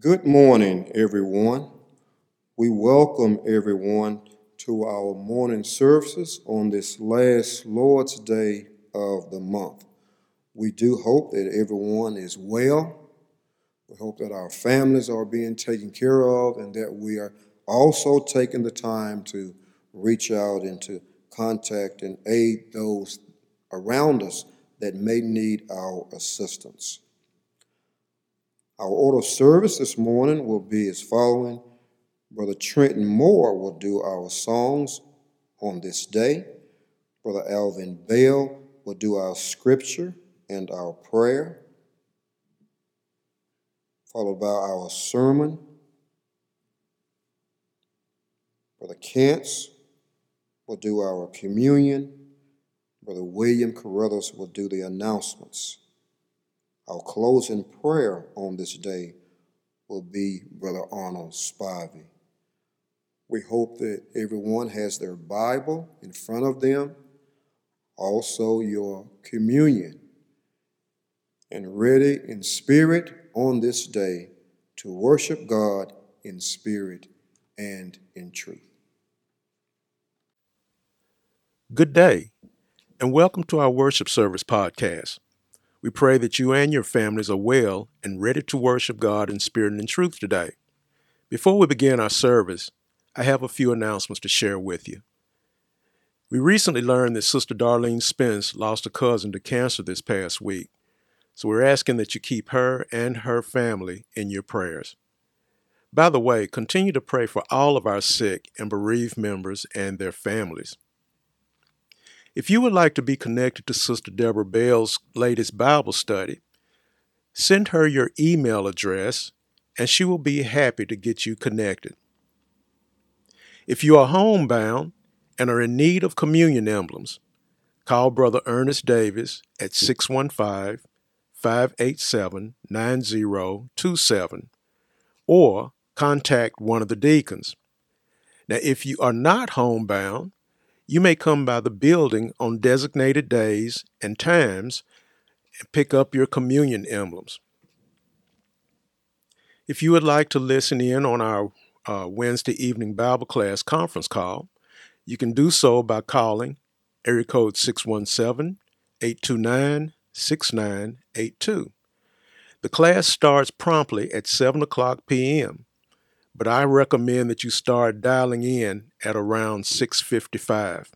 Good morning, everyone. We welcome everyone to our morning services on this last Lord's Day of the month. We do hope that everyone is well. We hope that our families are being taken care of and that we are also taking the time to reach out and to contact and aid those around us that may need our assistance. Our order of service this morning will be as following. Brother Trenton Moore will do our songs on this day. Brother Alvin Bell will do our scripture and our prayer, followed by our sermon. Brother Kantz will do our communion. Brother William Carruthers will do the announcements. Our closing prayer on this day will be Brother Arnold Spivey. We hope that everyone has their Bible in front of them, also your communion, and ready in spirit on this day to worship God in spirit and in truth. Good day, and welcome to our worship service podcast. We pray that you and your families are well and ready to worship God in spirit and in truth today. Before we begin our service, I have a few announcements to share with you. We recently learned that Sister Darlene Spence lost a cousin to cancer this past week, so we're asking that you keep her and her family in your prayers. By the way, continue to pray for all of our sick and bereaved members and their families. If you would like to be connected to Sister Deborah Bell's latest Bible study, send her your email address and she will be happy to get you connected. If you are homebound and are in need of communion emblems, call Brother Ernest Davis at 615-587-9027 or contact one of the deacons. Now, if you are not homebound, you may come by the building on designated days and times and pick up your communion emblems. If you would like to listen in on our Wednesday evening Bible class conference call, you can do so by calling area code 617-829-6982. The class starts promptly at 7 o'clock p.m., but I recommend that you start dialing in at around 6:55.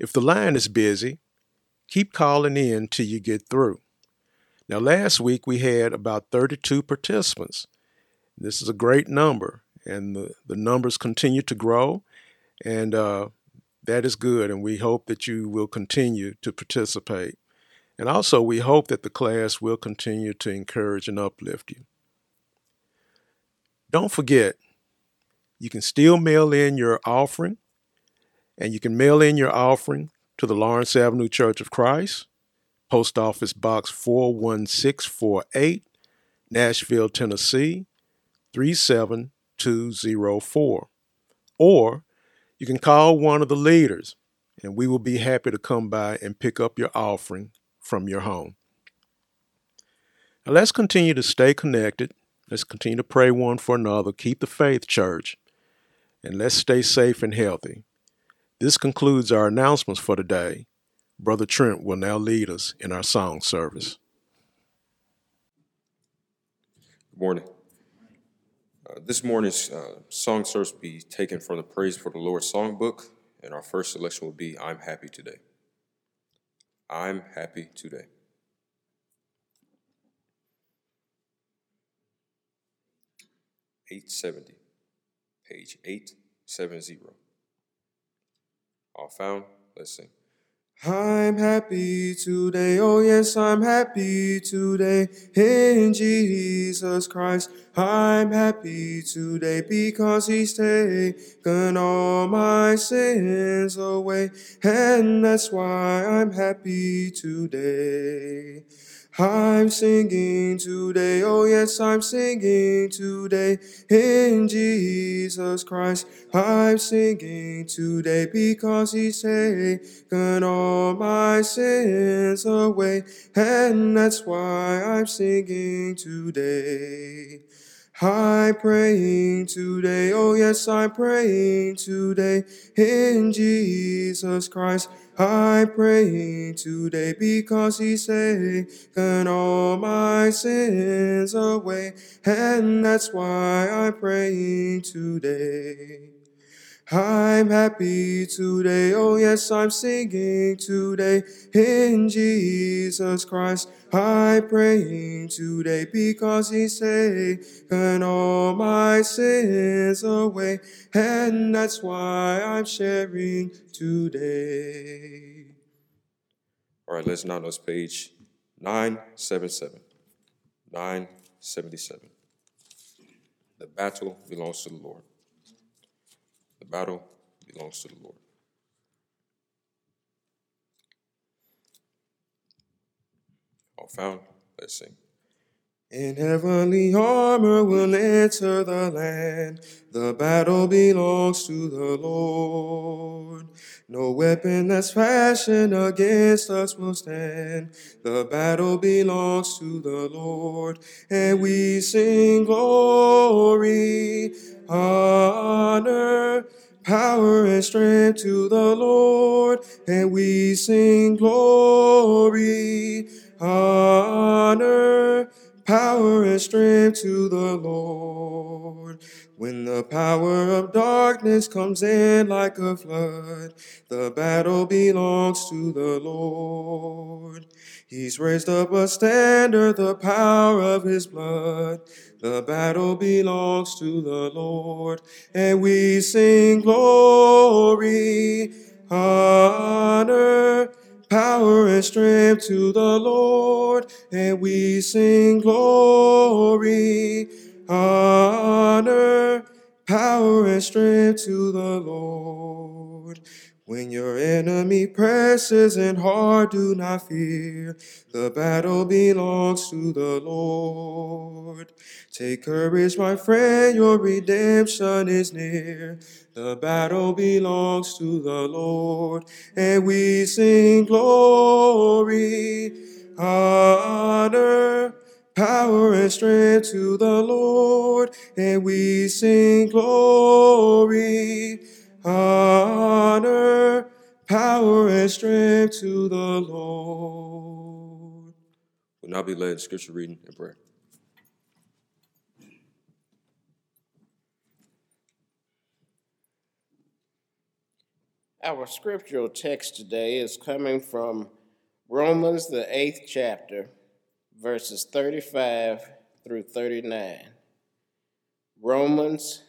If the line is busy, keep calling in till you get through. Now, last week we had about 32 participants. This is a great number, and the numbers continue to grow, and that is good, and we hope that you will continue to participate. And also, we hope that the class will continue to encourage and uplift you. Don't forget, you can still mail in your offering, and you can mail in your offering to the Lawrence Avenue Church of Christ, Post Office Box 41648, Nashville, Tennessee, 37204. Or you can call one of the leaders, and we will be happy to come by and pick up your offering from your home. Now, let's continue to stay connected. Let's continue to pray one for another. Keep the faith, church, and let's stay safe and healthy. This concludes our announcements for today. Brother Trent will now lead us in our song service. Good morning. This morning's song service will be taken from the Praise for the Lord songbook, and our first selection will be I'm Happy Today. I'm Happy Today. Page 870. All found? Let's sing. I'm happy today, oh yes, I'm happy today in Jesus Christ. I'm happy today because He's taken all my sins away, and that's why I'm happy today. I'm singing today, oh yes, I'm singing today in Jesus Christ. I'm singing today because He's taken all my sins away, and that's why I'm singing today. I'm praying today, oh yes, I'm praying today, in Jesus Christ. I'm praying today because He's taken all my sins away, and that's why I'm praying today. I'm happy today, oh yes, I'm singing today, in Jesus Christ. I'm praying today because He's taken all my sins away, and that's why I'm sharing today. All right, let's now notice page 977. 977. The battle belongs to the Lord. The battle belongs to the Lord. All found? Let's sing. In heavenly armor we'll enter the land. The battle belongs to the Lord. No weapon that's fashioned against us will stand. The battle belongs to the Lord. And we sing glory, honor, power, and strength to the Lord. And we sing glory, honor, power, and strength to the Lord. When the power of darkness comes in like a flood, the battle belongs to the Lord. He's raised up a standard, the power of His blood. The battle belongs to the Lord. And we sing glory, honor, power, and strength to the Lord. And we sing glory, honor, power, and strength to the Lord. When your enemy presses in hard, do not fear. The battle belongs to the Lord. Take courage, my friend, your redemption is near. The battle belongs to the Lord. And we sing glory, honor, power, and strength to the Lord. And we sing glory, honor, power, and strength to the Lord. We'll now be led in scripture reading and prayer. Our scriptural text today is coming from Romans, the 8th chapter, verses 35 through 39. Romans,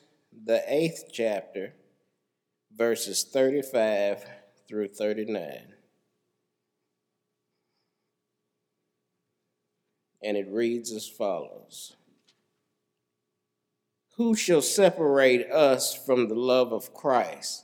the 8th chapter, verses 35 through 39. And it reads as follows. Who shall separate us from the love of Christ?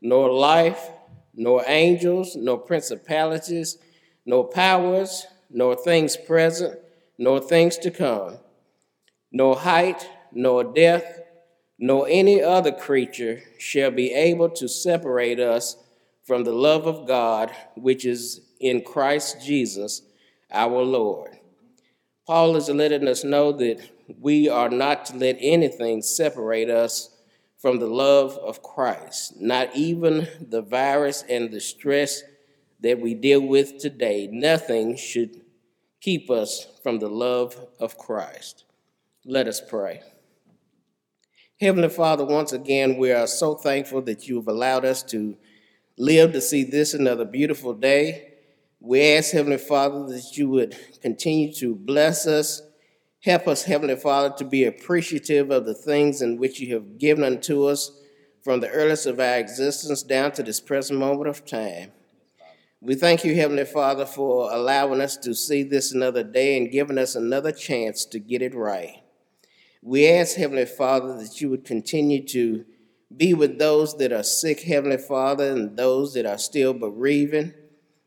nor life, nor angels, nor principalities, nor powers, nor things present, nor things to come, nor height, nor death, nor any other creature shall be able to separate us from the love of God, which is in Christ Jesus, our Lord. Paul is letting us know that we are not to let anything separate us from the love of Christ, not even the virus and the stress that we deal with today. Nothing should keep us from the love of Christ. Let us pray. Heavenly Father, once again, we are so thankful that you have allowed us to live to see this another beautiful day. We ask, Heavenly Father, that you would continue to bless us. Help us, Heavenly Father, to be appreciative of the things in which you have given unto us from the earliest of our existence down to this present moment of time. We thank you, Heavenly Father, for allowing us to see this another day and giving us another chance to get it right. We ask, Heavenly Father, that you would continue to be with those that are sick, Heavenly Father, and those that are still bereaving.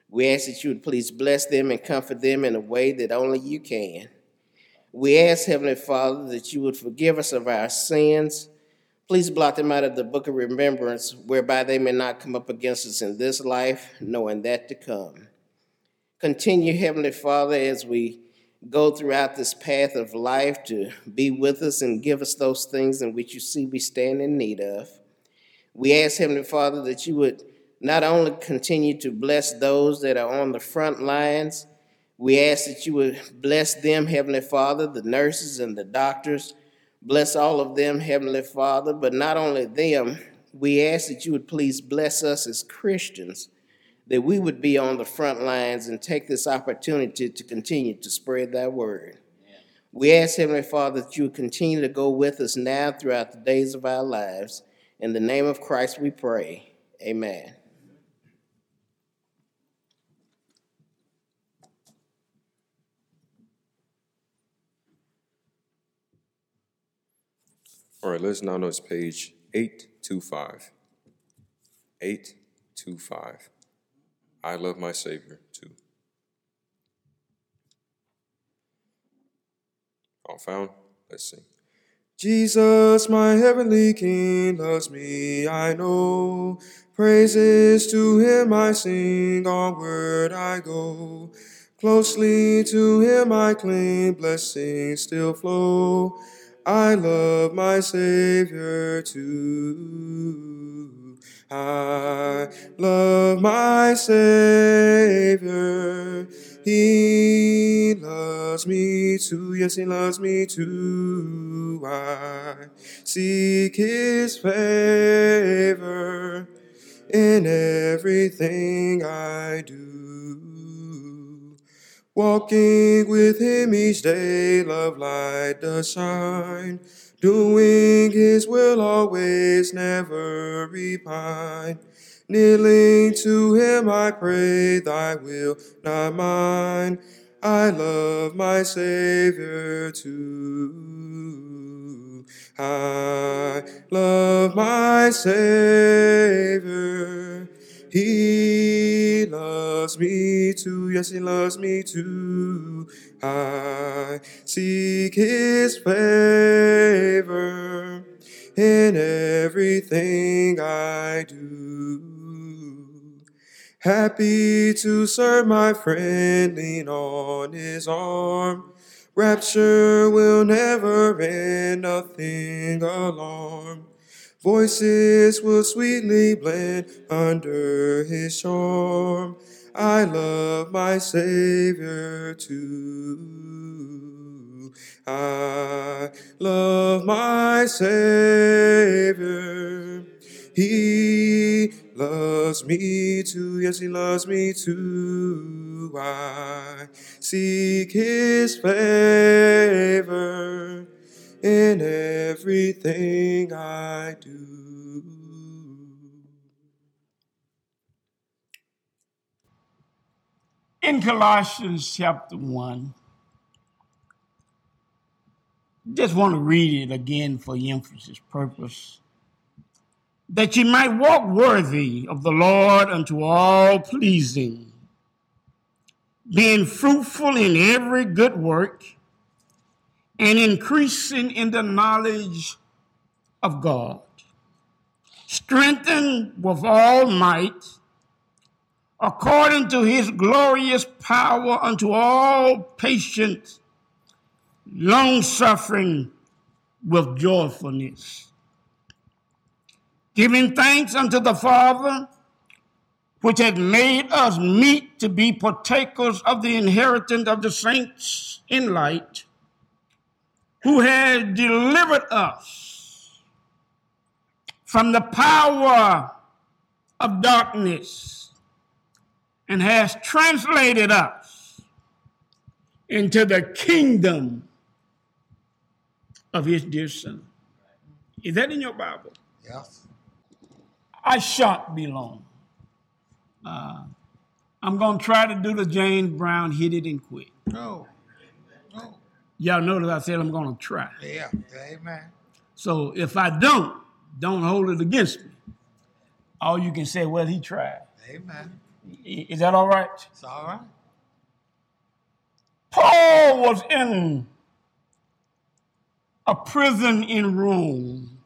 We ask that you would please bless them and comfort them in a way that only you can. We ask, Heavenly Father, that you would forgive us of our sins. Please blot them out of the book of remembrance, whereby they may not come up against us in this life, knowing that to come. Continue, Heavenly Father, as we go throughout this path of life to be with us and give us those things in which you see we stand in need of. We ask, Heavenly Father, that you would not only continue to bless those that are on the front lines, we ask that you would bless them, Heavenly Father, the nurses and the doctors. Bless all of them, Heavenly Father, but not only them, we ask that you would please bless us as Christians, that we would be on the front lines and take this opportunity to continue to spread thy word. Amen. We ask, Heavenly Father, that you would continue to go with us now throughout the days of our lives. In the name of Christ we pray. Amen. All right, let's now notice page 825. 825. I love my Savior too. All found? Let's sing. Jesus, my heavenly King, loves me, I know. Praises to him I sing, onward I go. Closely to him I cling, blessings still flow. I love my Savior too. I love my Savior. He loves me too. Yes, he loves me too. I seek his favor in everything I do. Walking with him each day, love light does shine. Doing his will always, never repine. Kneeling to him I pray, thy will, not mine. I love my Savior too. I love my Savior. He loves me too, yes, he loves me too. I seek his favor in everything I do. Happy to serve my friend, lean on his arm. Rapture will never end, nothing alarm. Voices will sweetly blend under his charm. I love my Savior too. I love my Savior. He loves me too. Yes, he loves me too. I seek his favor in everything I do. In Colossians chapter 1, just want to read it again for emphasis purpose. That ye might walk worthy of the Lord unto all pleasing, being fruitful in every good work, and increasing in the knowledge of God, strengthened with all might, according to his glorious power unto all patience, long-suffering with joyfulness, giving thanks unto the Father, which hath made us meet to be partakers of the inheritance of the saints in light, who has delivered us from the power of darkness and has translated us into the kingdom of his dear Son. Is that in your Bible? Yes. I shan't be long. I'm going to try to do the James Brown hit it and quit. No. Y'all notice I said I'm going to try. Yeah, amen. So if I don't hold it against me. All you can say, well, he tried. Amen. Is that all right? It's all right. Paul was in a prison in Rome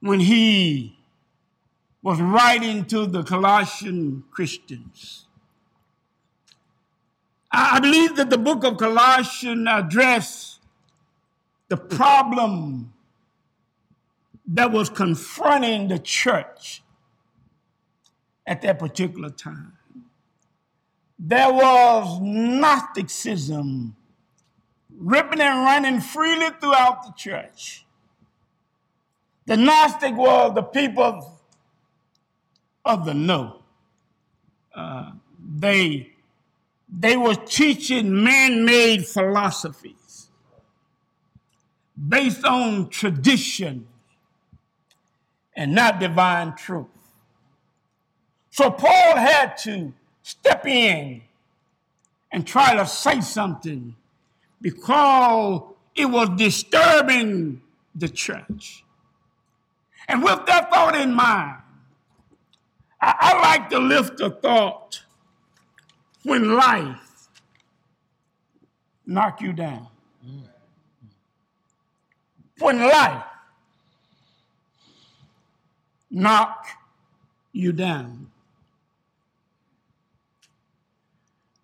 when he was writing to the Colossian Christians. I believe that the book of Colossians addressed the problem that was confronting the church at that particular time. There was Gnosticism ripping and running freely throughout the church. The Gnostic was the people of the know. They were teaching man-made philosophies based on tradition and not divine truth. So Paul had to step in and try to say something because it was disturbing the church. And with that thought in mind, I like to lift a thought when life knocks you down. When life knock you down.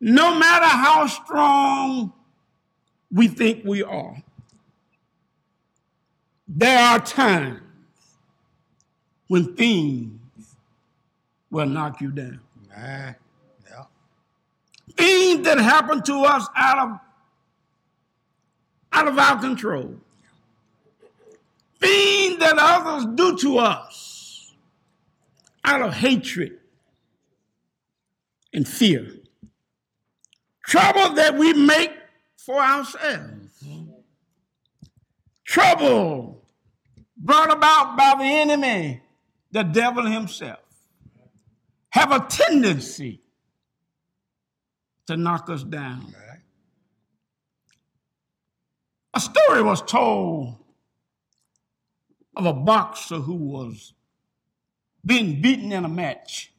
No matter how strong we think we are, there are times when things will knock you down. Yeah. Things that happen to us out of our control. Things that others do to us out of hatred and fear. Trouble that we make for ourselves. Mm-hmm. Trouble brought about by the enemy, the devil himself, have a tendency to knock us down. Right. A story was told of a boxer who was been beaten in a match.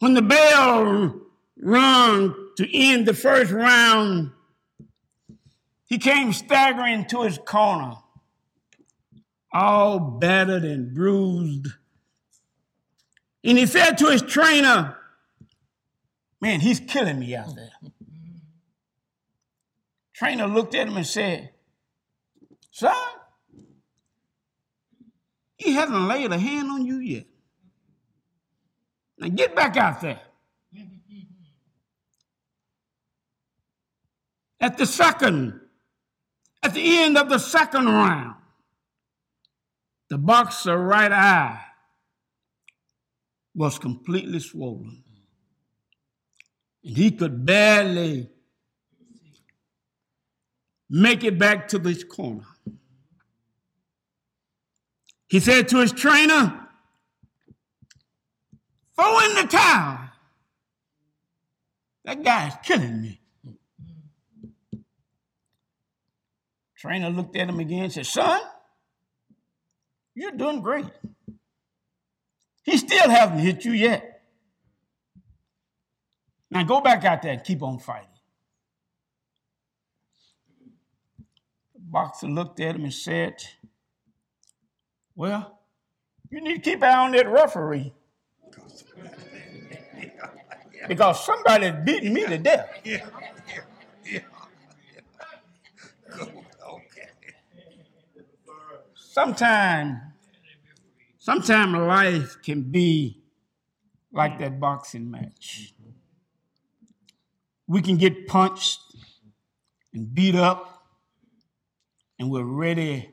When the bell rung to end the first round, he came staggering to his corner, all battered and bruised. And he said to his trainer, "Man, he's killing me out there." Trainer looked at him and said, "Son, he hasn't laid a hand on you yet. Now get back out there." At the end of the second round, the boxer's right eye was completely swollen. And he could barely make it back to this corner. He said to his trainer, "Throw in the towel. That guy's killing me." Trainer looked at him again and said, "Son, you're doing great. He still hasn't hit you yet. Now go back out there and keep on fighting." The boxer looked at him and said, "Well, you need to keep an eye on that referee because somebody's beating me to death." Sometimes life can be like that boxing match. We can get punched and beat up, and we're ready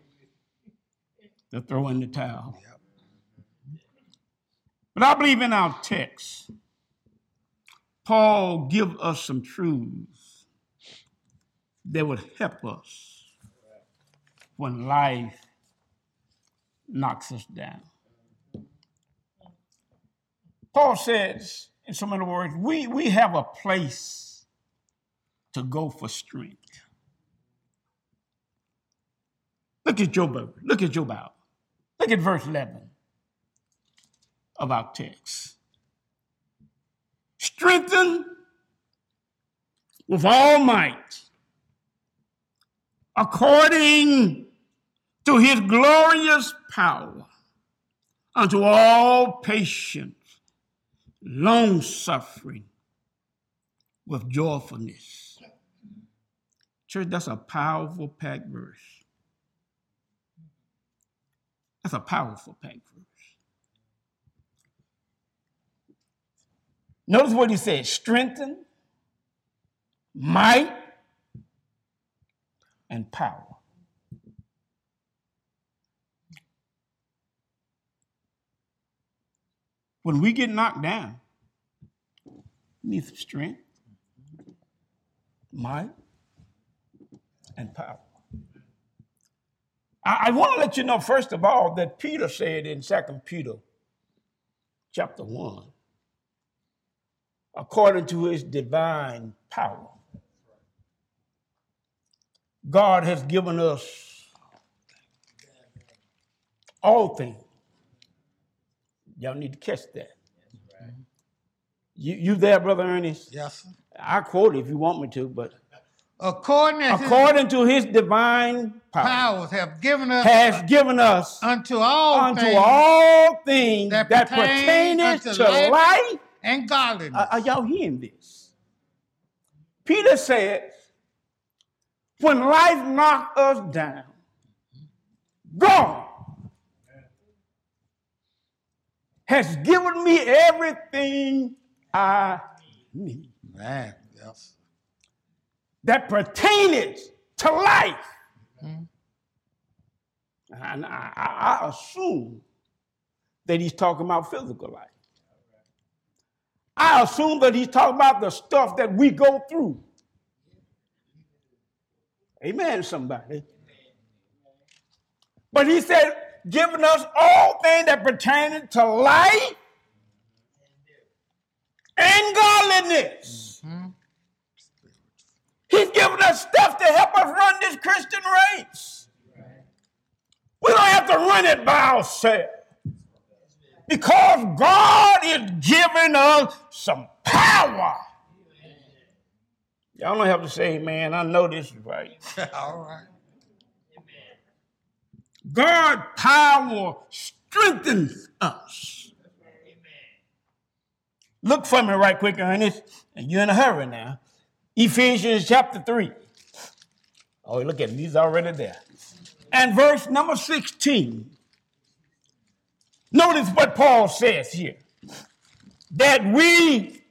to throw in the towel. Yep. But I believe in our text, Paul gives us some truths that would help us when life knocks us down. Paul says, in so many words, we have a place to go for strength. Look at Job. Look at Job. Look at verse 11 of our text. Strengthen with all might, according to his glorious power, unto all patience, long-suffering, with joyfulness. Church, that's a powerful packed verse. That's a powerful packed verse. Notice what he says, strengthen, might, and power. When we get knocked down, we need some strength, might, and power. I want to let you know, first of all, that Peter said in 2 Peter chapter 1, according to his divine power, God has given us all things. Y'all need to catch that. Right. You there, Brother Ernest? Yes, sir. I quote it if you want me to, but according to his divine powers has given us unto all things that pertaineth to life and godliness. Are y'all hearing this? Peter said, when life knocked us down, God has given me everything I need. Man, yes. That pertains to life. Mm-hmm. And I assume that he's talking about physical life. I assume that he's talking about the stuff that we go through. Amen, somebody. But he said, giving us all things that pertain to life and godliness. Mm-hmm. He's given us stuff to help us run this Christian race. We don't have to run it by ourselves because God is giving us some power. Y'all don't have to say amen. I know this is right. All right. God power strengthens us. Amen. Look for me right quick, Ernest, and you're in a hurry now. Ephesians chapter 3. Oh, look at him. He's already there. And verse number 16. Notice what Paul says here. That we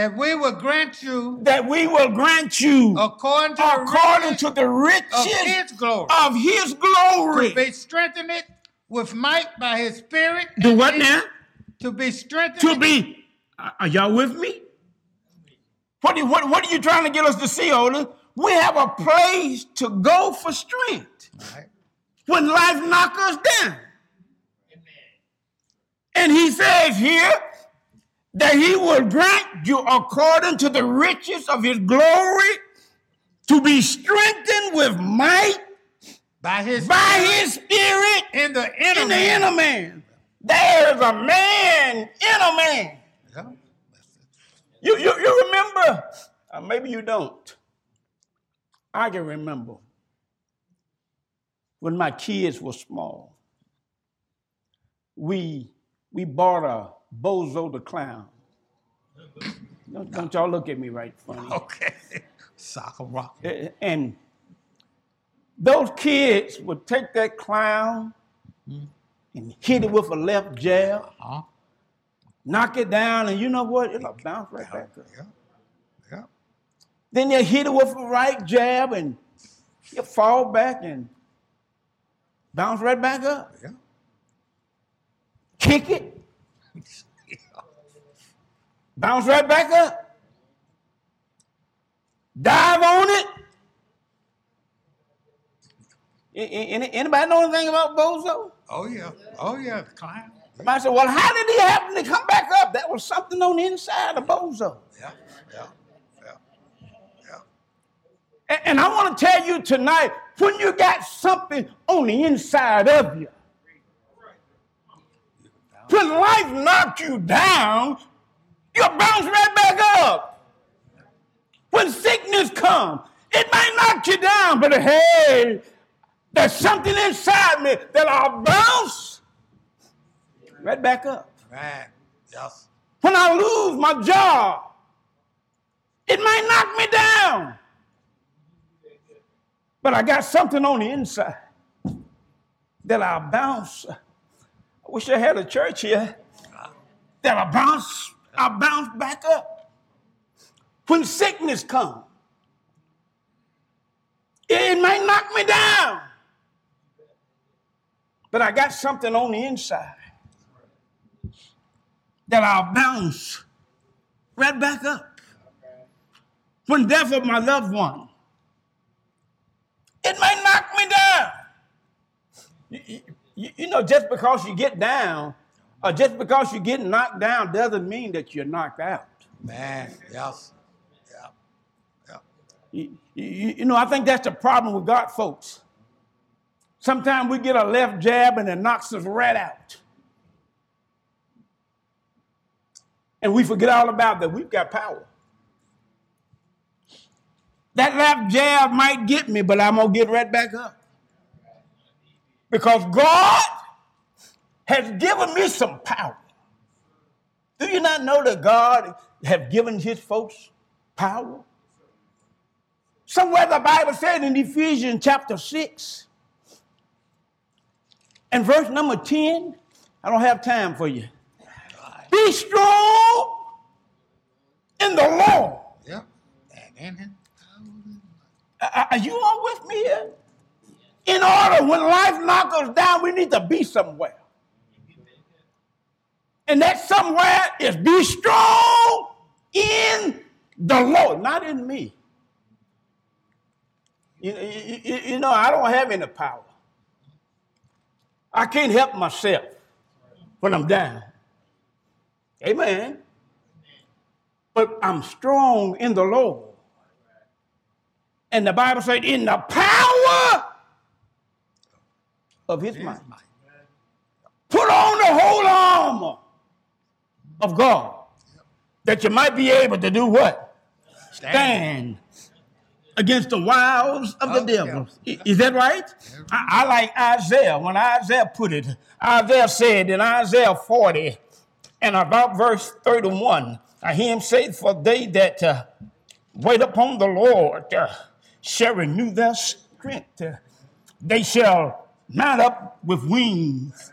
will grant you according to the riches of his glory. To be strengthened with might by his spirit. Do what now? To be strengthened. Are y'all with me? What are you trying to get us to see, Ola? We have a place to go for strength. Right. When life knocks us down. Amen. And he says here, that he will grant you according to the riches of his glory to be strengthened with might by his spirit in the inner man. There is a man in a man. Yeah. You remember, or maybe you don't. I can remember when my kids were small, we bought a Bozo the Clown. Don't y'all look at me right funny. Okay. Soccer rock. And those kids would take that clown and hit it with a left jab, knock it down, and you know what? It'll bounce right back up. Yeah. Then they'll hit it with a right jab and you'll fall back and bounce right back up. Yeah. Kick it. Bounce right back up. Dive on it. Anybody know anything about Bozo? Oh, yeah. The clown. Somebody said, well, how did he happen to come back up? That was something on the inside of Bozo. Yeah. Yeah. And I want to tell you tonight, when you got something on the inside of you, when life knocked you down, you'll bounce right back up. When sickness comes, it might knock you down, but hey, there's something inside me that I'll bounce right back up. Right. Yes. When I lose my job, it might knock me down, but I got something on the inside that I'll bounce. I wish I had a church here that I bounce back up. When sickness comes, it might knock me down, but I got something on the inside that I'll bounce right back up. When death of my loved one, it might knock me down. You know, just because you get down, or just because you get knocked down, doesn't mean that you're knocked out. Man, yes. Yeah. You know, I think that's the problem with God, folks. Sometimes we get a left jab and it knocks us right out. And we forget all about that we've got power. That left jab might get me, but I'm going to get right back up. Because God has given me some power. Do you not know that God has given his folks power? Somewhere the Bible said in Ephesians chapter 6 and verse number 10, I don't have time for you. Be strong in the Lord. Yep. Are you all with me here? In order, when life knocks us down, we need to be somewhere. And that somewhere is be strong in the Lord, not in me. You know, I don't have any power. I can't help myself when I'm down. Amen. But I'm strong in the Lord. And the Bible said, in the power of his might. Put on the whole armor of God, that you might be able to do what? Stand against the wiles of the devil. Yeah. Is that right? Yeah. I like Isaiah. When Isaiah put it, Isaiah said in Isaiah 40 and about verse 31, I hear him say, for they that wait upon the Lord shall renew their strength. They shall mount up with wings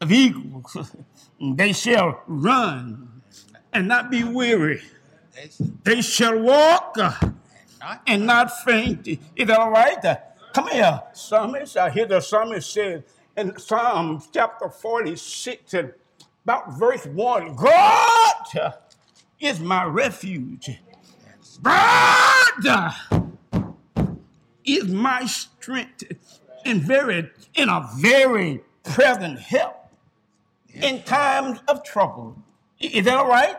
of eagles. They shall run and not be weary. They shall walk and not faint. Is that all right? Come here, psalmist. I hear the psalmist say in Psalm chapter 46 and about verse 1, God is my refuge. God is my strength. In a very present help in times of trouble. Is that all right?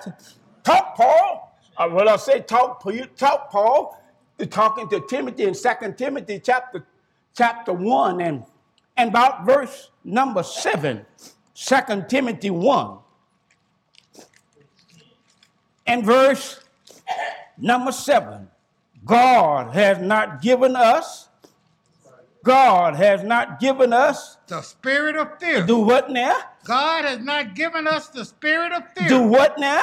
Talk, Paul. Well, I say talk, Paul. You're talking to Timothy in 2 Timothy chapter 1 and about verse number 7. 2 Timothy 1 and verse number 7. God has not given us the spirit of fear. Do what now? God has not given us the spirit of fear. Do what now?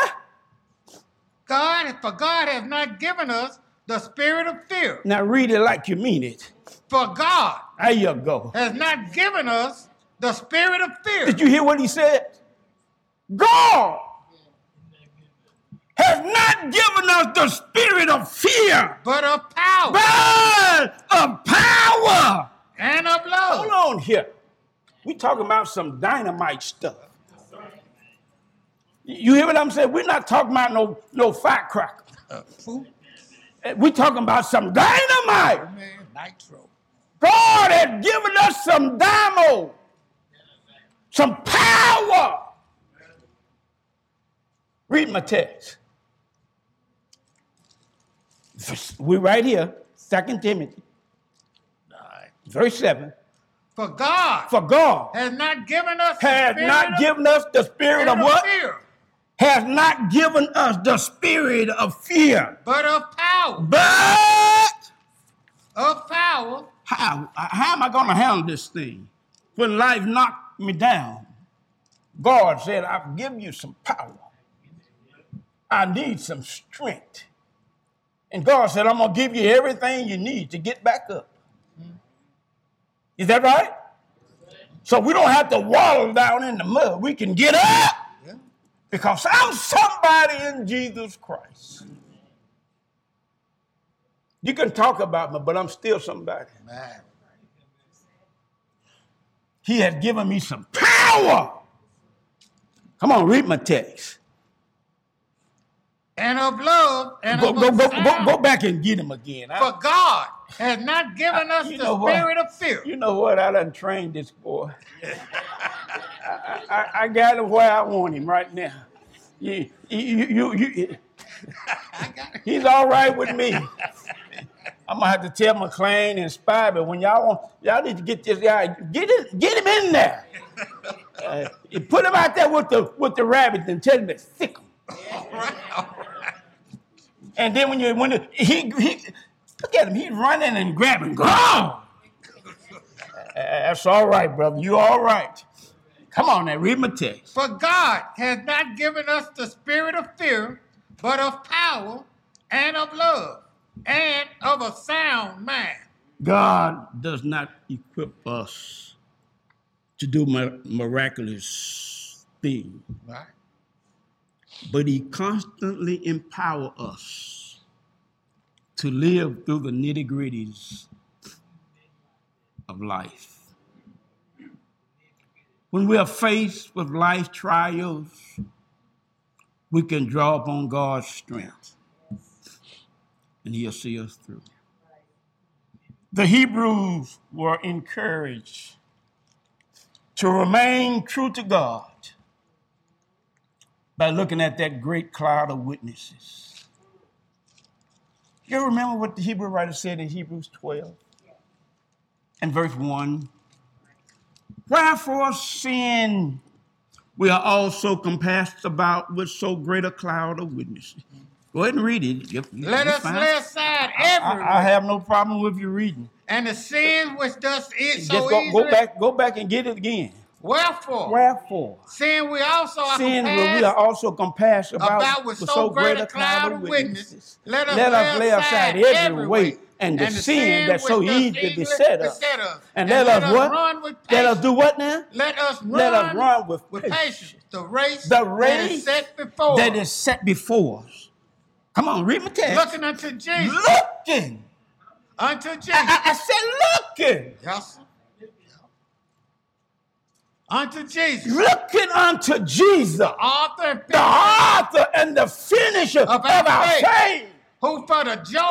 God has not given us the spirit of fear. Now read it like you mean it. For God, there you go, has not given us the spirit of fear. Did you hear what he said? God has not given us the spirit of fear, but of power. And of love. Hold on here. We're talking about some dynamite stuff. You hear what I'm saying? We're not talking about no firecracker. We're talking about some dynamite. Nitro. God has given us some dynamo, some power. Read my text. We're right here, 2 Timothy 9, verse 7. For God has not given us the spirit of fear. Has not given us the spirit of fear, but of power. How am I going to handle this thing? When life knocked me down, God said, I'll give you some power. I need some strength. And God said, I'm going to give you everything you need to get back up. Is that right? So we don't have to wallow down in the mud. We can get up because I'm somebody in Jesus Christ. You can talk about me, but I'm still somebody. Man. He has given me some power. Come on, read my text. And of love. And go back and get him again. For God has not given us the spirit of fear. You know what? I done trained this boy. I got him where I want him right now. He's all right with me. I'm going to have to tell McLean and Spivey, when y'all need to get this guy, get him in there. You put him out there with the rabbits and tell him to sick him. All right. And then when he look at him, he's running and grabbing. Go on. That's all right, brother. You all right. Come on now, read my text. For God has not given us the spirit of fear, but of power and of love and of a sound mind. God does not equip us to do miraculous things. Right. But he constantly empowers us to live through the nitty-gritties of life. When we are faced with life trials, we can draw upon God's strength, and he'll see us through. The Hebrews were encouraged to remain true to God by looking at that great cloud of witnesses. You remember what the Hebrew writer said in Hebrews 12 and verse 1? Wherefore, seeing we are also compassed about with so great a cloud of witnesses. Go ahead and read it. Let us lay aside every. I have no problem with you reading. And the sin which does it so easily. Go back and get it again. Wherefore, seeing we are also compassed about with so great a cloud of witnesses. Let us lay aside every weight. And the sin that so easily beset us. And let us run with patience. The race that is set before us. Come on, read my text. Looking unto Jesus. I said looking. Yes, sir. Unto Jesus. Looking unto Jesus. The author and the finisher of our faith. Who for the joy.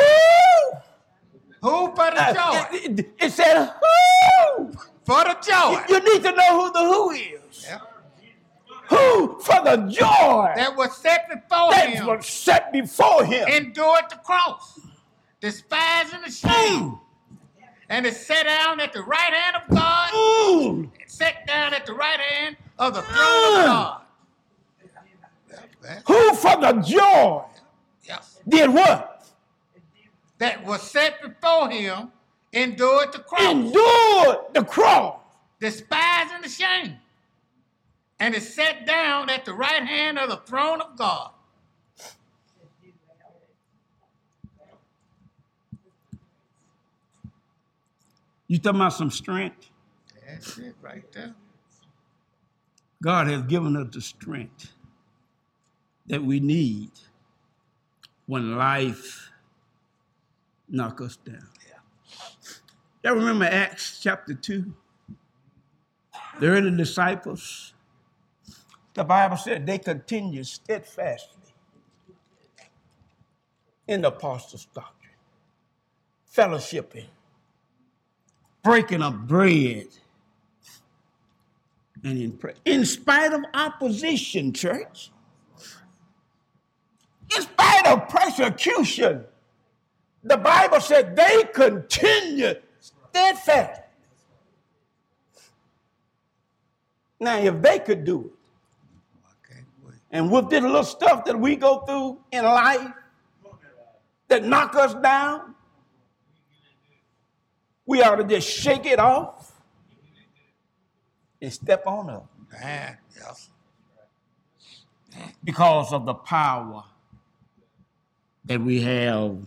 It said who. For the joy. You need to know who the who is. Yeah. Who for the joy. That was set before him. Endured the cross. Despising the shame. And is set down at the right hand of God. Set down at the right hand of the throne of God. Who for the joy did what? That was set before him, endured the cross, despising the shame, and is set down at the right hand of the throne of God. You talking about some strength? That's it right there. God has given us the strength that we need when life knock us down. Yeah. I remember Acts chapter 2. The early disciples, the Bible said they continued steadfastly in the apostles' doctrine, fellowshipping, breaking of bread, and in prayer. In spite of opposition, church, in spite of persecution, the Bible said they continued steadfast. Now, if they could do it, and with this little stuff that we go through in life that knock us down, we ought to just shake it off and step on up. Man, yes. Because of the power that we have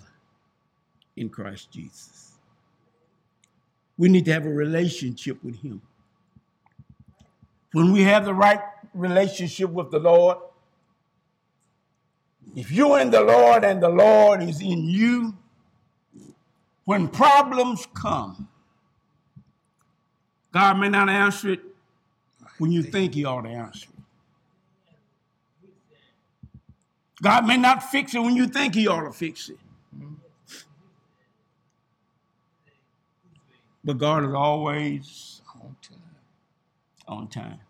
in Christ Jesus. We need to have a relationship with him. When we have the right relationship with the Lord, if you're in the Lord and the Lord is in you, when problems come, God may not answer it when you think he ought to answer it. God may not fix it when you think he ought to fix it. But God is always on time.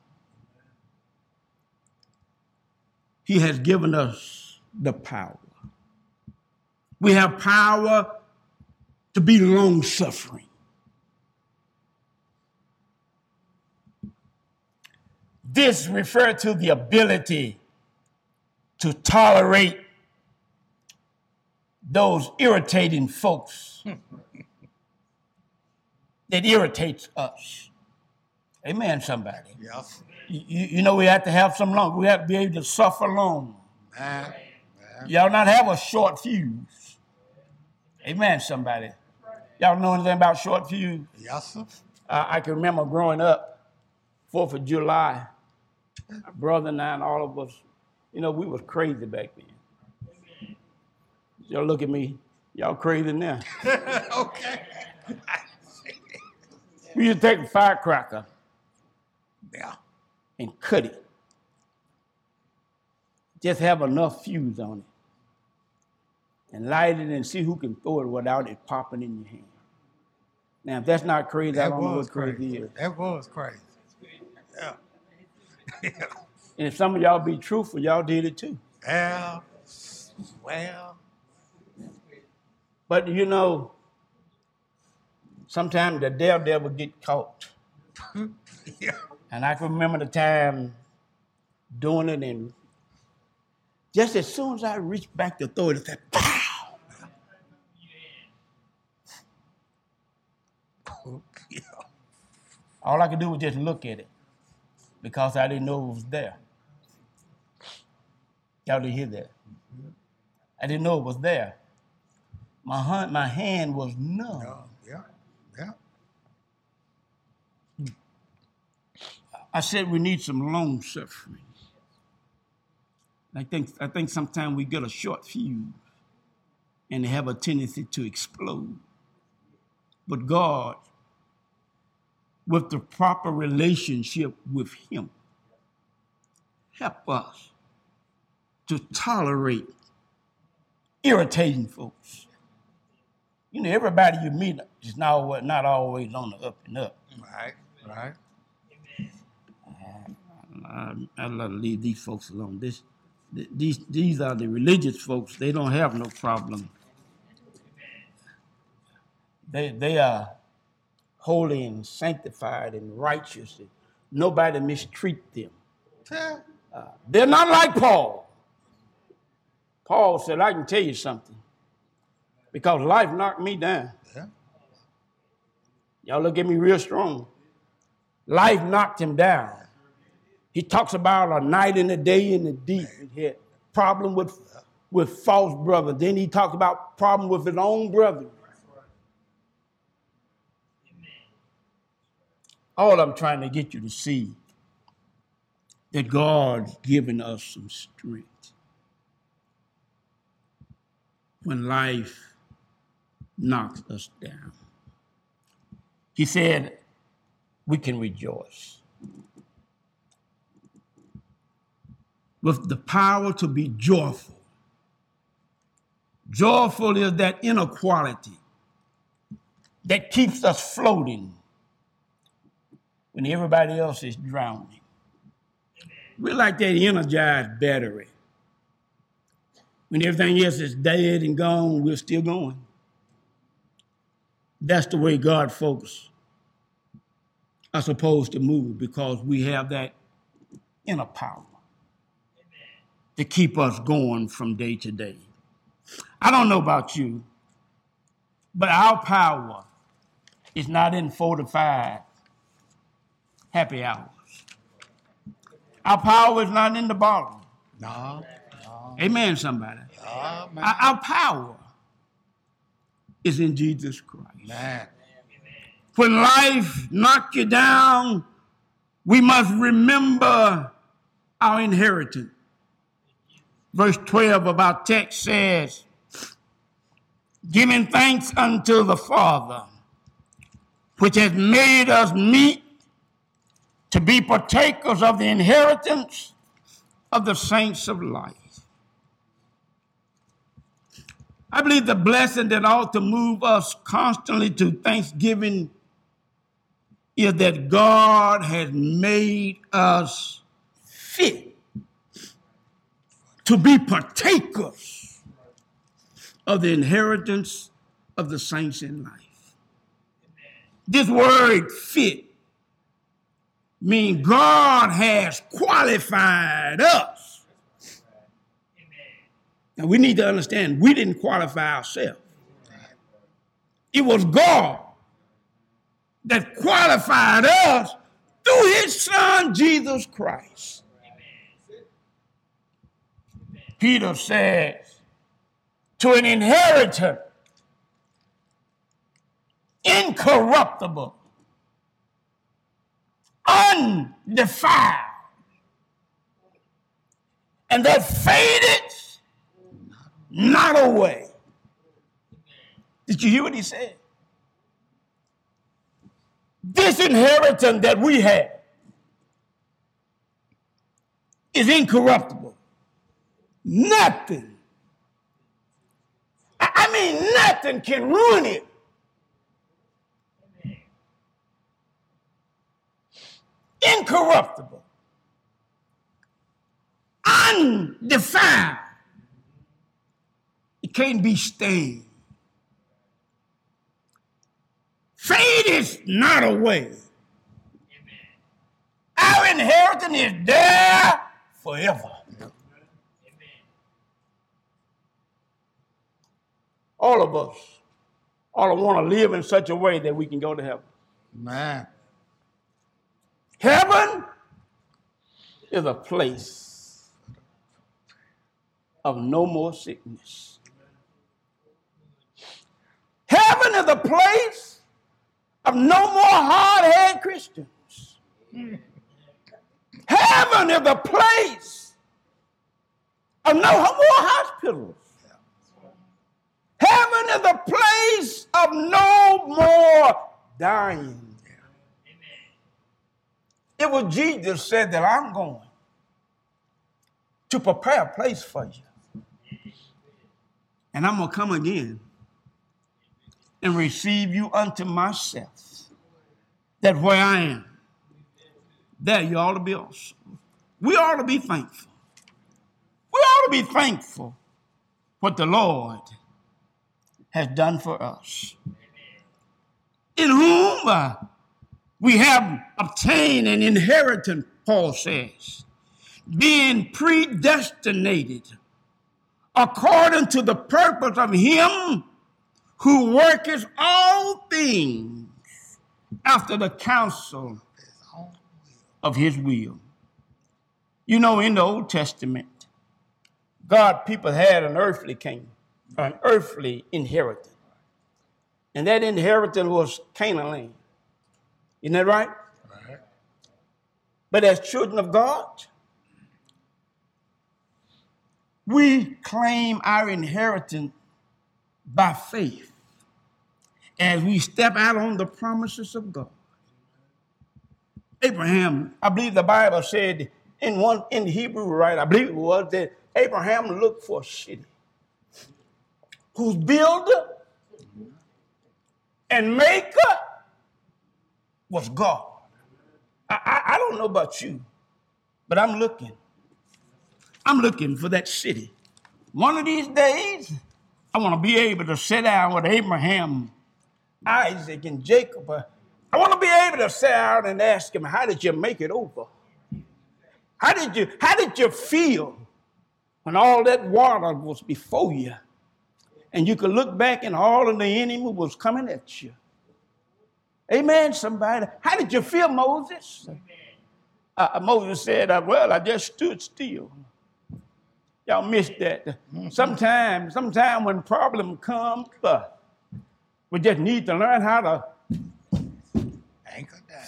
He has given us the power. We have power to be long-suffering. This refers to the ability to tolerate those irritating folks that irritates us. Amen, somebody. Yes. You know, we have to have some long. We have to be able to suffer long. Man. Y'all not have a short fuse. Amen, somebody. Y'all know anything about short fuse? Yes, sir. I can remember growing up, 4th of July, my brother and I and all of us, you know, we was crazy back then. Y'all look at me. Y'all crazy now. Okay. We used to take a firecracker. Yeah. And cut it. Just have enough fuse on it. And light it and see who can throw it without it popping in your hand. Now, if that's not crazy, I don't know what crazy is. That was crazy. Yeah. And if some of y'all be truthful, y'all did it too. Yeah. Well. But you know, sometimes the devil get caught. Yeah. And I can remember the time doing it, and just as soon as I reached back to throw it, it's like, pow! Yeah. All I could do was just look at it because I didn't know it was there. Y'all didn't hear that. Mm-hmm. I didn't know it was there. My hand was numb. Yeah, yeah. I said we need some long suffering. I think sometimes we get a short fuse and have a tendency to explode. But God, with the proper relationship with him, help us to tolerate irritating folks. You know, everybody you meet is not always on the up and up. Right. I'd love to leave these folks alone. These are the religious folks. They don't have no problem. They are holy and sanctified and righteous. Nobody mistreat them. They're not like Paul. Paul said, I can tell you something, because life knocked me down. Yeah. Y'all look at me real strong. Life knocked him down. He talks about a night and a day in the deep. He had problem with false brothers. Then he talks about problem with his own brother. All I'm trying to get you to see that God's given us some strength when life knocks us down. He said, we can rejoice. With the power to be joyful. Joyful is that inner quality that keeps us floating when everybody else is drowning. We're like that energized battery. When everything else is dead and gone, we're still going. That's the way God folks are supposed to move, because we have that inner power to keep us going from day to day. I don't know about you, but our power is not in 4 to 5 happy hours. Our power is not in the bottom. No. No. Amen, somebody. No, our power is in Jesus Christ. Man. When life knocks you down, we must remember our inheritance. Verse 12 of our text says, giving thanks unto the Father, which has made us meet to be partakers of the inheritance of the saints of light. I believe the blessing that ought to move us constantly to thanksgiving is that God has made us fit to be partakers of the inheritance of the saints in life. This word fit means God has qualified us. Now, we need to understand we didn't qualify ourselves. It was God that qualified us through his son, Jesus Christ. Peter says, to an inheritor incorruptible, undefiled, and that fadeth not away. Did you hear what he said? This inheritance that we have is incorruptible. Nothing. I mean, nothing can ruin it. Incorruptible, undefiled. It can't be stained. Fadeth not away. Amen. Our inheritance is there forever. Amen. All of us ought to want to live in such a way that we can go to heaven. Man. Heaven is a place of no more sickness. Heaven is a place of no more hard-headed Christians. Heaven is a place of no more hospitals. Heaven is a place of no more dying. It was Jesus said that I'm going to prepare a place for you. And I'm going to come again and receive you unto myself. That where I am, there you ought to be also. We ought to be thankful. We ought to be thankful what the Lord has done for us. In whom we have obtained an inheritance, Paul says, being predestinated according to the purpose of him who worketh all things after the counsel of his will. You know, in the Old Testament, God's people had an earthly king, an earthly inheritance. And that inheritance was Canaan land. Isn't that right? Right? But as children of God, we claim our inheritance by faith as we step out on the promises of God. Abraham, I believe the Bible said in Hebrew, right? I believe it was that Abraham looked for a city whose builder and maker was God. I don't know about you, but I'm looking. I'm looking for that city. One of these days, I want to be able to sit down with Abraham Isaac and Jacob. I want to be able to sit out and ask him, how did you make it over? How did you feel when all that water was before you? And you could look back and all of the enemy was coming at you. Amen, somebody. How did you feel, Moses? Moses said, well, I just stood still. Y'all missed that. Sometimes when problems come, we just need to learn how to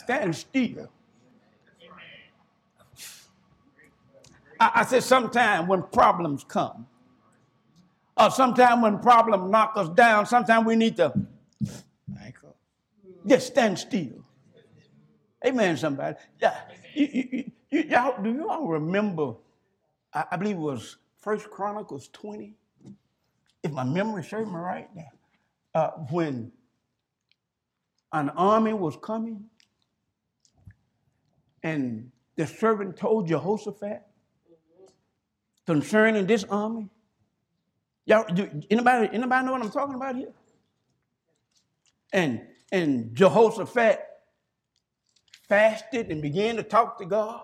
stand still. I said sometimes when problems come, or sometimes when problems knock us down, sometimes we need to just stand still. Amen, somebody. Yeah, y'all, do you all remember, I believe it was 1 Chronicles 20, if my memory serves me right now, when an army was coming and the servant told Jehoshaphat concerning this army. Y'all, anybody know what I'm talking about here? And Jehoshaphat fasted and began to talk to God,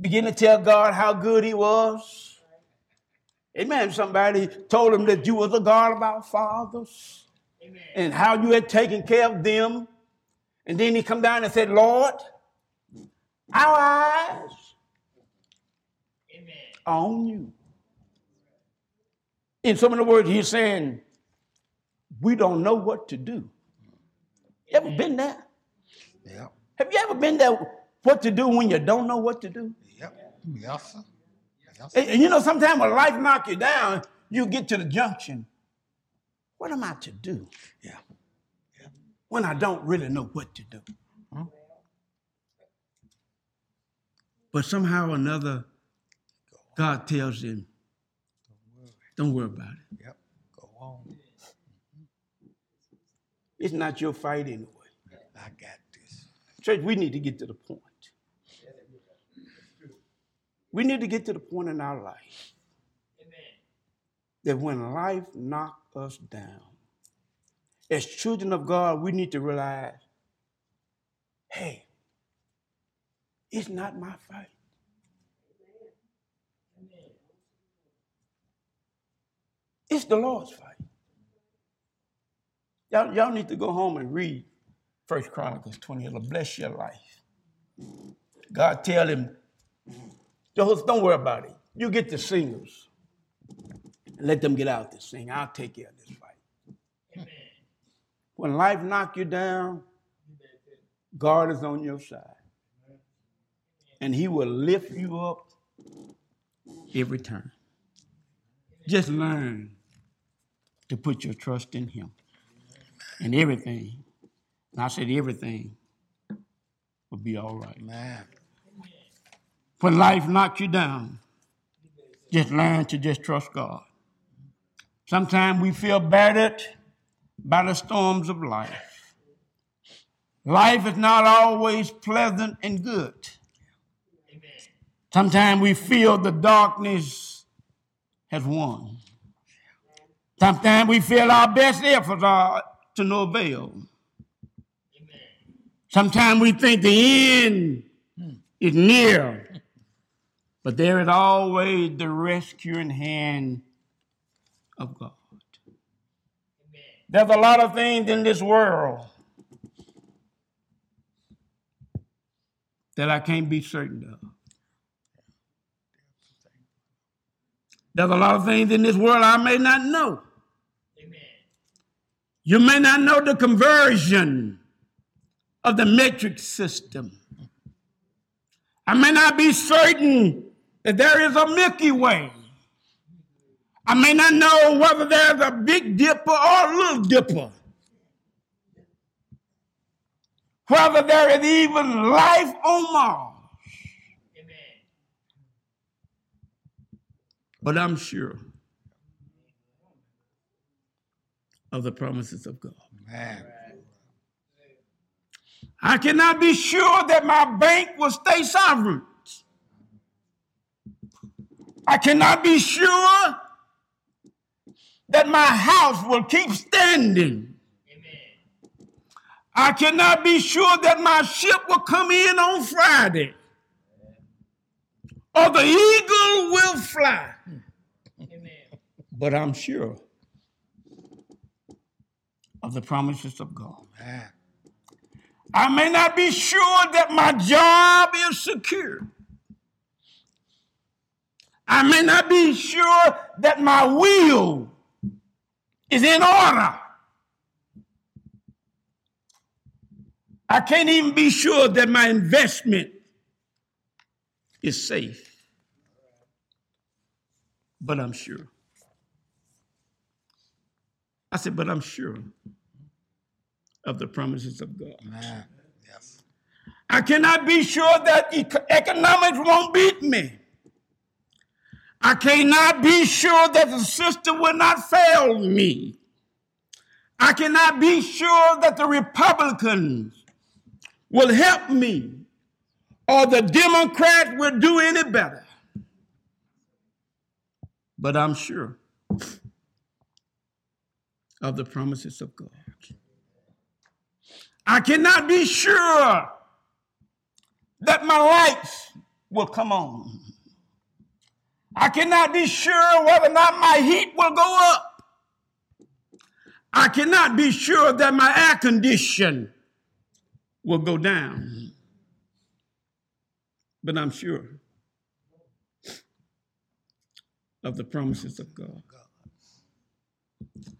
began to tell God how good he was. Amen. Somebody told him that you was the God of our fathers. Amen. And how you had taken care of them. And then he come down and said, Lord, our eyes are on you. In so many words, he's saying, we don't know what to do. You ever been there? Yeah. Have you ever been there, what to do when you don't know what to do? Yep. Yes, sir. Yes, sir. And you know, sometimes when life knocks you down, you get to the junction. What am I to do? Yeah. Yeah. When I don't really know what to do. Huh? But somehow or another, God tells him, don't worry about it. Yep. Go on. It's not your fight anyway. I got this. Church, we need to get to the point. We need to get to the point in our life that when life knocks us down, as children of God, we need to realize, hey, it's not my fight. It's the Lord's fight. Y'all need to go home and read 1 Chronicles 20. It'll bless your life. God tell him, don't worry about it. You get the singers. And let them get out there sing. I'll take care of this fight. Amen. When life knocks you down, God is on your side. And he will lift you up every time. Just learn to put your trust in him. And everything, and I said everything, will be all right. Man. When life knocks you down, just learn to just trust God. Sometimes we feel battered by the storms of life. Life is not always pleasant and good. Sometimes we feel the darkness has won. Sometimes we feel our best efforts are to no avail. Sometimes we think the end is near, but there is always the rescuing hand of God. Amen. There's a lot of things in this world that I can't be certain of. There's a lot of things in this world I may not know. Amen. You may not know the conversion of the metric system. I may not be certain that there is a Milky Way. I may not know whether there's a Big Dipper or a Little Dipper. Whether there is even life on Mars. Amen. But I'm sure of the promises of God. Amen. I cannot be sure that my bank will stay sovereign. I cannot be sure that my house will keep standing. Amen. I cannot be sure that my ship will come in on Friday, or the eagle will fly. Amen. But I'm sure of the promises of God. I may not be sure that my job is secure. I may not be sure that my will is in order. I can't even be sure that my investment is safe. But I'm sure. I said, but I'm sure of the promises of God. Man, yes. I cannot be sure that economics won't beat me. I cannot be sure that the system will not fail me. I cannot be sure that the Republicans will help me or the Democrats will do any better. But I'm sure of the promises of God. I cannot be sure that my lights will come on. I cannot be sure whether or not my heat will go up. I cannot be sure that my air condition will go down. But I'm sure of the promises of God.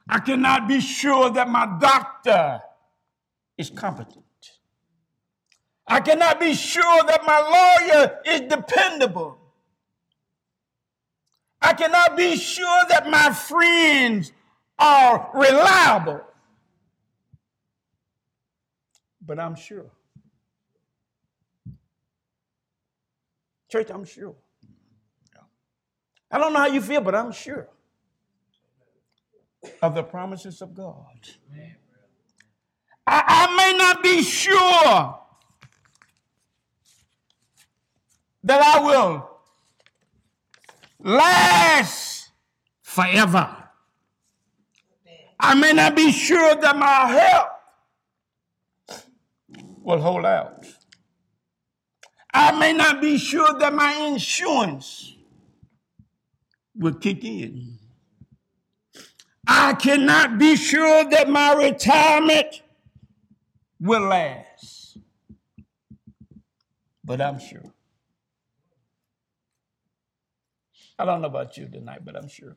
I cannot be sure that my doctor is competent. I cannot be sure that my lawyer is dependable. I cannot be sure that my friends are reliable. But I'm sure. Church, I'm sure. I don't know how you feel, but I'm sure of the promises of God. I may not be sure that I will last forever. I may not be sure that my health will hold out. I may not be sure that my insurance will kick in. I cannot be sure that my retirement will last. But I'm sure. I don't know about you tonight, but I'm sure.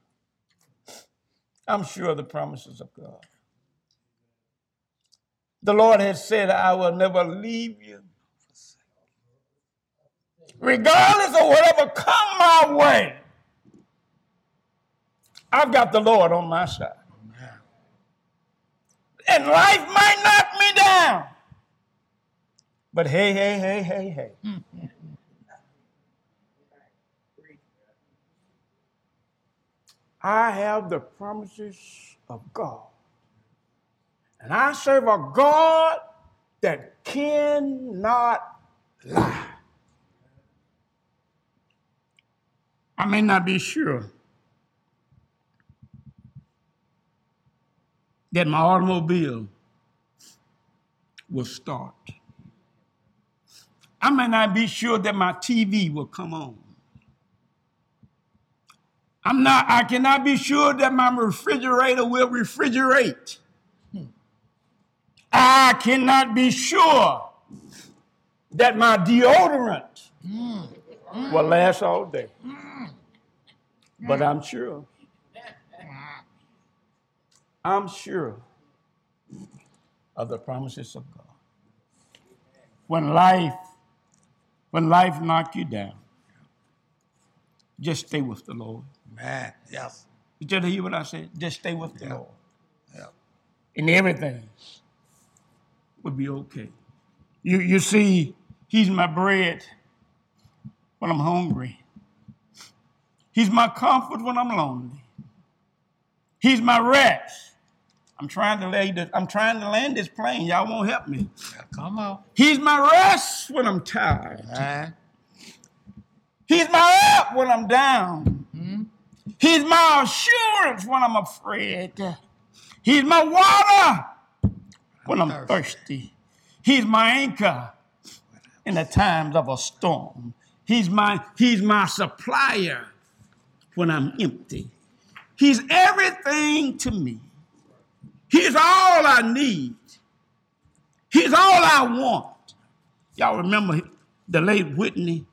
I'm sure of the promises of God. The Lord has said, I will never leave you. Regardless of whatever come my way, I've got the Lord on my side. And life might knock me down. But hey, hey, hey, hey, hey. I have the promises of God. And I serve a God that cannot lie. I may not be sure that my automobile will start. I may not be sure that my TV will come on. I cannot be sure that my refrigerator will refrigerate. I cannot be sure that my deodorant will last all day. But I'm sure. I'm sure of the promises of God. When life knocks you down, just stay with the Lord. Man, yes. Did you hear what I said? Just stay with the Lord. Yeah. And everything would be okay. You see, he's my bread when I'm hungry. He's my comfort when I'm lonely. He's my rest. I'm trying to land this plane. Y'all won't help me. Yeah, come on. He's my rest when I'm tired. Man. He's my up when I'm down. Mm-hmm. He's my assurance when I'm afraid. He's my water when I'm thirsty. He's my anchor in the times of a storm. He's my supplier when I'm empty. He's everything to me. He's all I need. He's all I want. Y'all remember the late Whitney?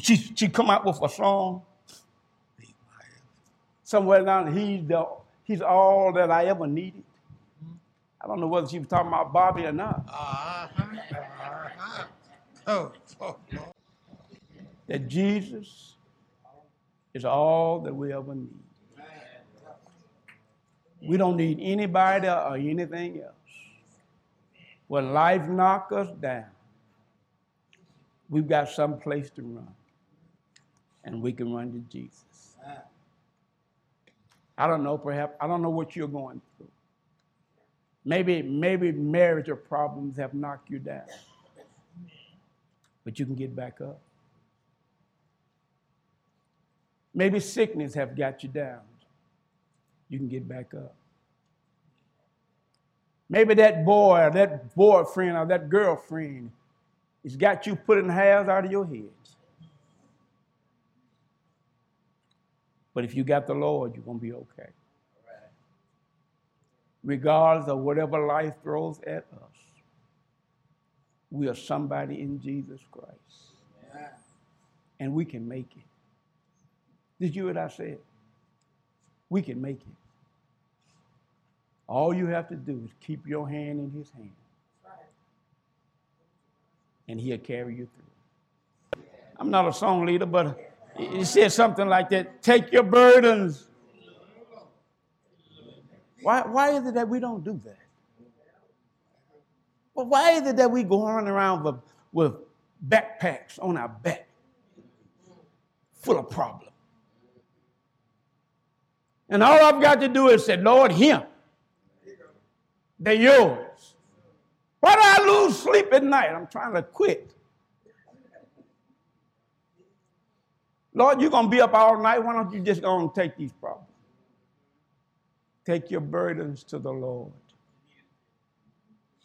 She come out with a song somewhere down. He's all that I ever needed. I don't know whether she was talking about Bobby or not. That Jesus is all that we ever need. We don't need anybody or anything else. When life knocks us down, we've got some place to run, and we can run to Jesus. I don't know what you're going through. Maybe marriage or problems have knocked you down, but you can get back up. Maybe sickness have got you down. You can get back up. Maybe that boy or that boyfriend or that girlfriend has got you putting hairs out of your head. But if you got the Lord, you're going to be okay. Regardless of whatever life throws at us, we are somebody in Jesus Christ. And we can make it. Did you hear what I said? We can make it. All you have to do is keep your hand in his hand. And he'll carry you through. I'm not a song leader, but it says something like that. Take your burdens. Why is it that we don't do that? Well, why is it that we go on around with backpacks on our back full of problems? And all I've got to do is say, Lord, here. They're yours. Why do I lose sleep at night? I'm trying to quit. Lord, you're going to be up all night. Why don't you just go and take these problems? Take your burdens to the Lord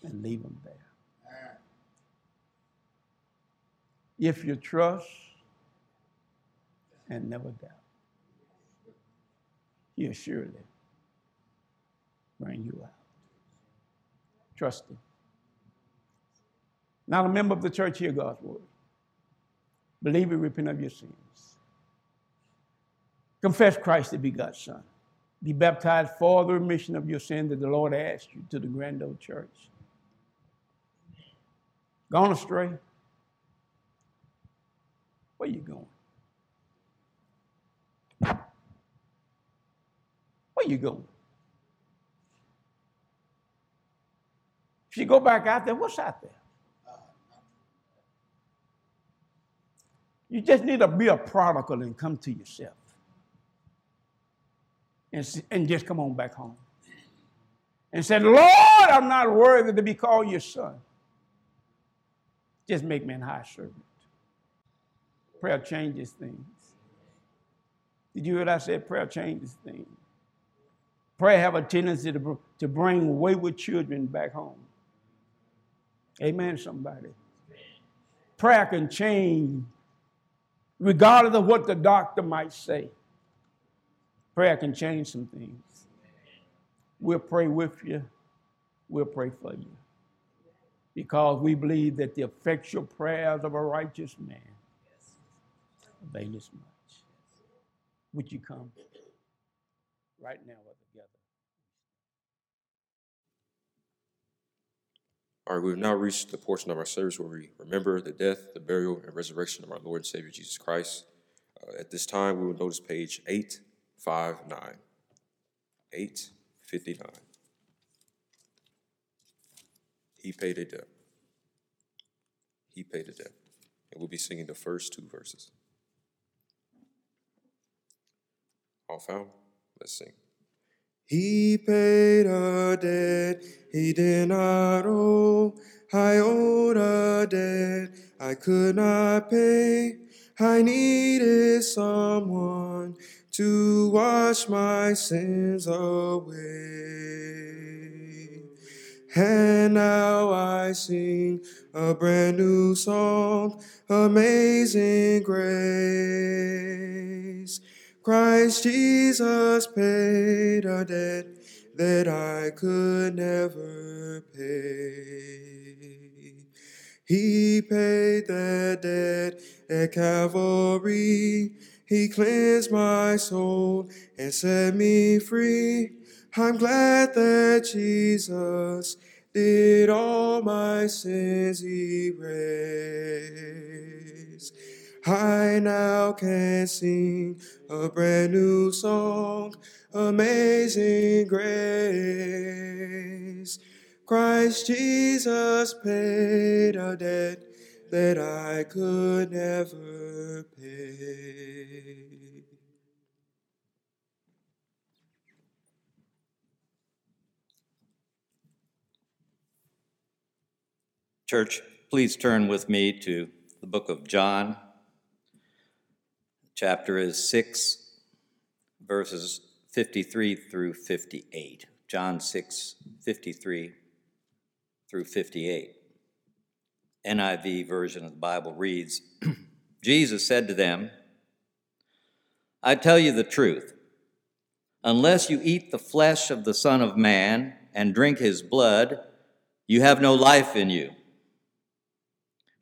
and leave them there. If you trust and never doubt, he'll surely bring you out. Trust him. Not a member of the church, hear God's word. Believe and repent of your sins. Confess Christ to be God's Son. Be baptized for the remission of your sin that the Lord asked you to the grand old church. Gone astray? Where you going? Where you going? If you go back out there, what's out there? You just need to be a prodigal and come to yourself. And just come on back home. And say, Lord, I'm not worthy to be called your son. Just make me an high servant. Prayer changes things. Did you hear what I said? Prayer changes things. Prayer have a tendency to bring wayward children back home. Amen, somebody. Prayer can change regardless of what the doctor might say. Prayer can change some things. We'll pray with you. We'll pray for you. Because we believe that the effectual prayers of a righteous man availeth much. Would you come right now? All right, we've now reached the portion of our service where we remember the death, the burial, and resurrection of our Lord and Savior Jesus Christ. At this time, we will notice page 859. 859. He paid a debt. He paid a debt. And we'll be singing the first two verses. All found? Let's sing. He paid a debt he did not owe. I owed a debt I could not pay. I needed someone to wash my sins away. And now I sing a brand new song, Amazing Grace. Christ Jesus paid a debt that I could never pay. He paid that debt at Calvary. He cleansed my soul and set me free. I'm glad that Jesus did all my sins erase. I now can sing a brand new song, Amazing Grace. Christ Jesus paid a debt that I could never pay. Church, please turn with me to the book of John. Chapter is 6, verses 53 through 58. John 6, 53 through 58. NIV version of the Bible reads, Jesus said to them, I tell you the truth, unless you eat the flesh of the Son of Man and drink his blood, you have no life in you.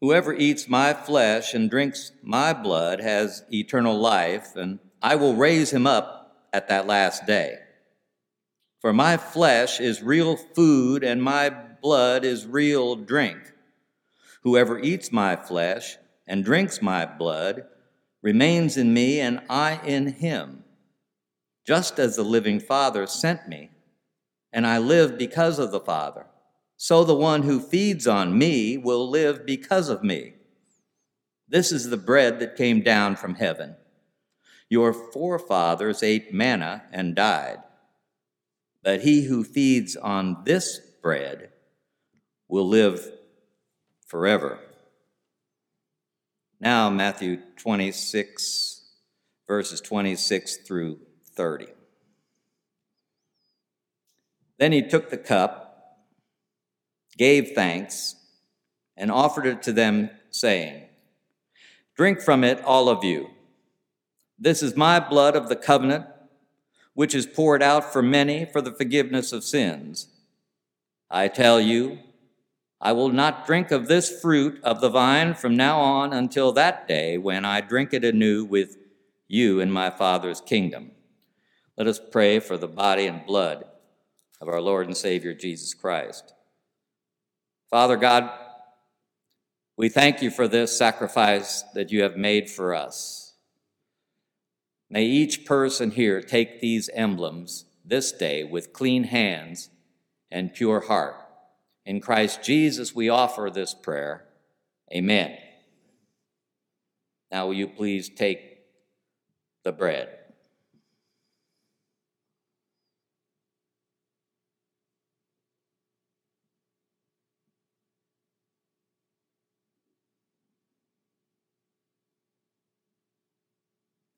Whoever eats my flesh and drinks my blood has eternal life, and I will raise him up at that last day. For my flesh is real food, and my blood is real drink. Whoever eats my flesh and drinks my blood remains in me, and I in him. Just as the living Father sent me, and I live because of the Father, so the one who feeds on me will live because of me. This is the bread that came down from heaven. Your forefathers ate manna and died. But he who feeds on this bread will live forever. Now Matthew 26, verses 26 through 30. Then he took the cup, gave thanks, and offered it to them, saying, Drink from it, all of you. This is my blood of the covenant, which is poured out for many for the forgiveness of sins. I tell you, I will not drink of this fruit of the vine from now on until that day when I drink it anew with you in my Father's kingdom. Let us pray for the body and blood of our Lord and Savior Jesus Christ. Father God, we thank you for this sacrifice that you have made for us. May each person here take these emblems this day with clean hands and pure heart. In Christ Jesus, we offer this prayer. Amen. Now will you please take the bread?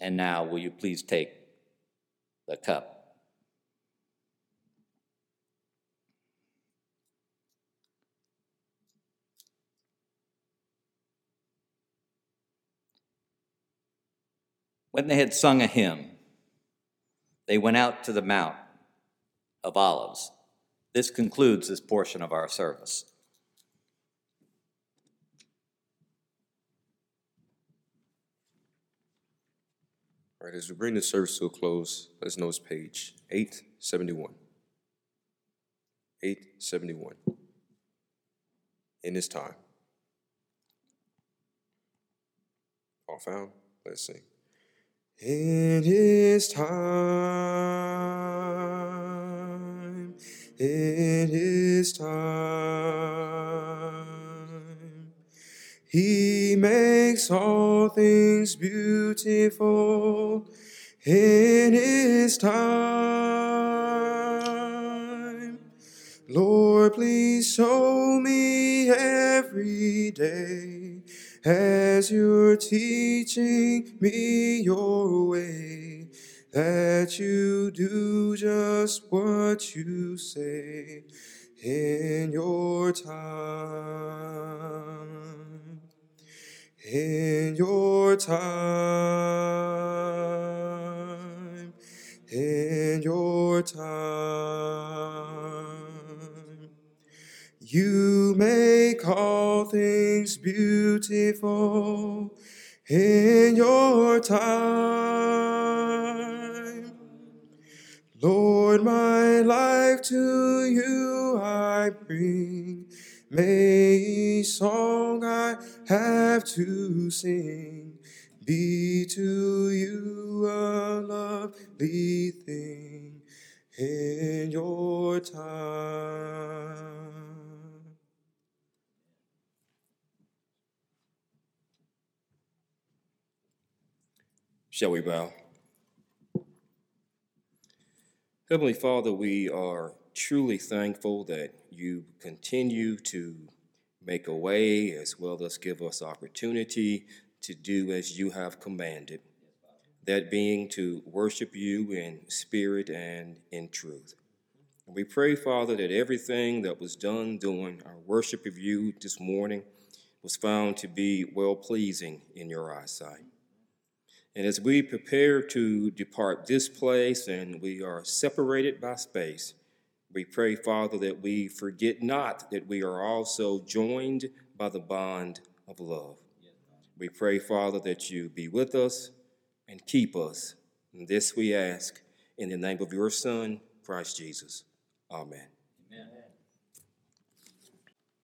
And now, will you please take the cup? When they had sung a hymn, they went out to the Mount of Olives. This concludes this portion of our service. All right, as we bring the service to a close, let's notice page 871. 871. In this time. All found? Let's sing. In his time. In his time. He makes all things beautiful in his time. Lord, please show me every day as you're teaching me your way. that you do just what you say in your time, in your time, in your time. You make all things beautiful in your time. Lord, my life to you I bring. May each song I have to sing be to you a lovely thing in your time. Shall we bow? Heavenly Father, we are truly thankful that you continue to make a way as well as give us opportunity to do as you have commanded, that being to worship you in spirit and in truth. And we pray, Father, that everything that was done during our worship of you this morning was found to be well-pleasing in your eyesight. And as we prepare to depart this place and we are separated by space, we pray, Father, that we forget not that we are also joined by the bond of love. We pray, Father, that you be with us and keep us. And this we ask in the name of your Son, Christ Jesus. Amen.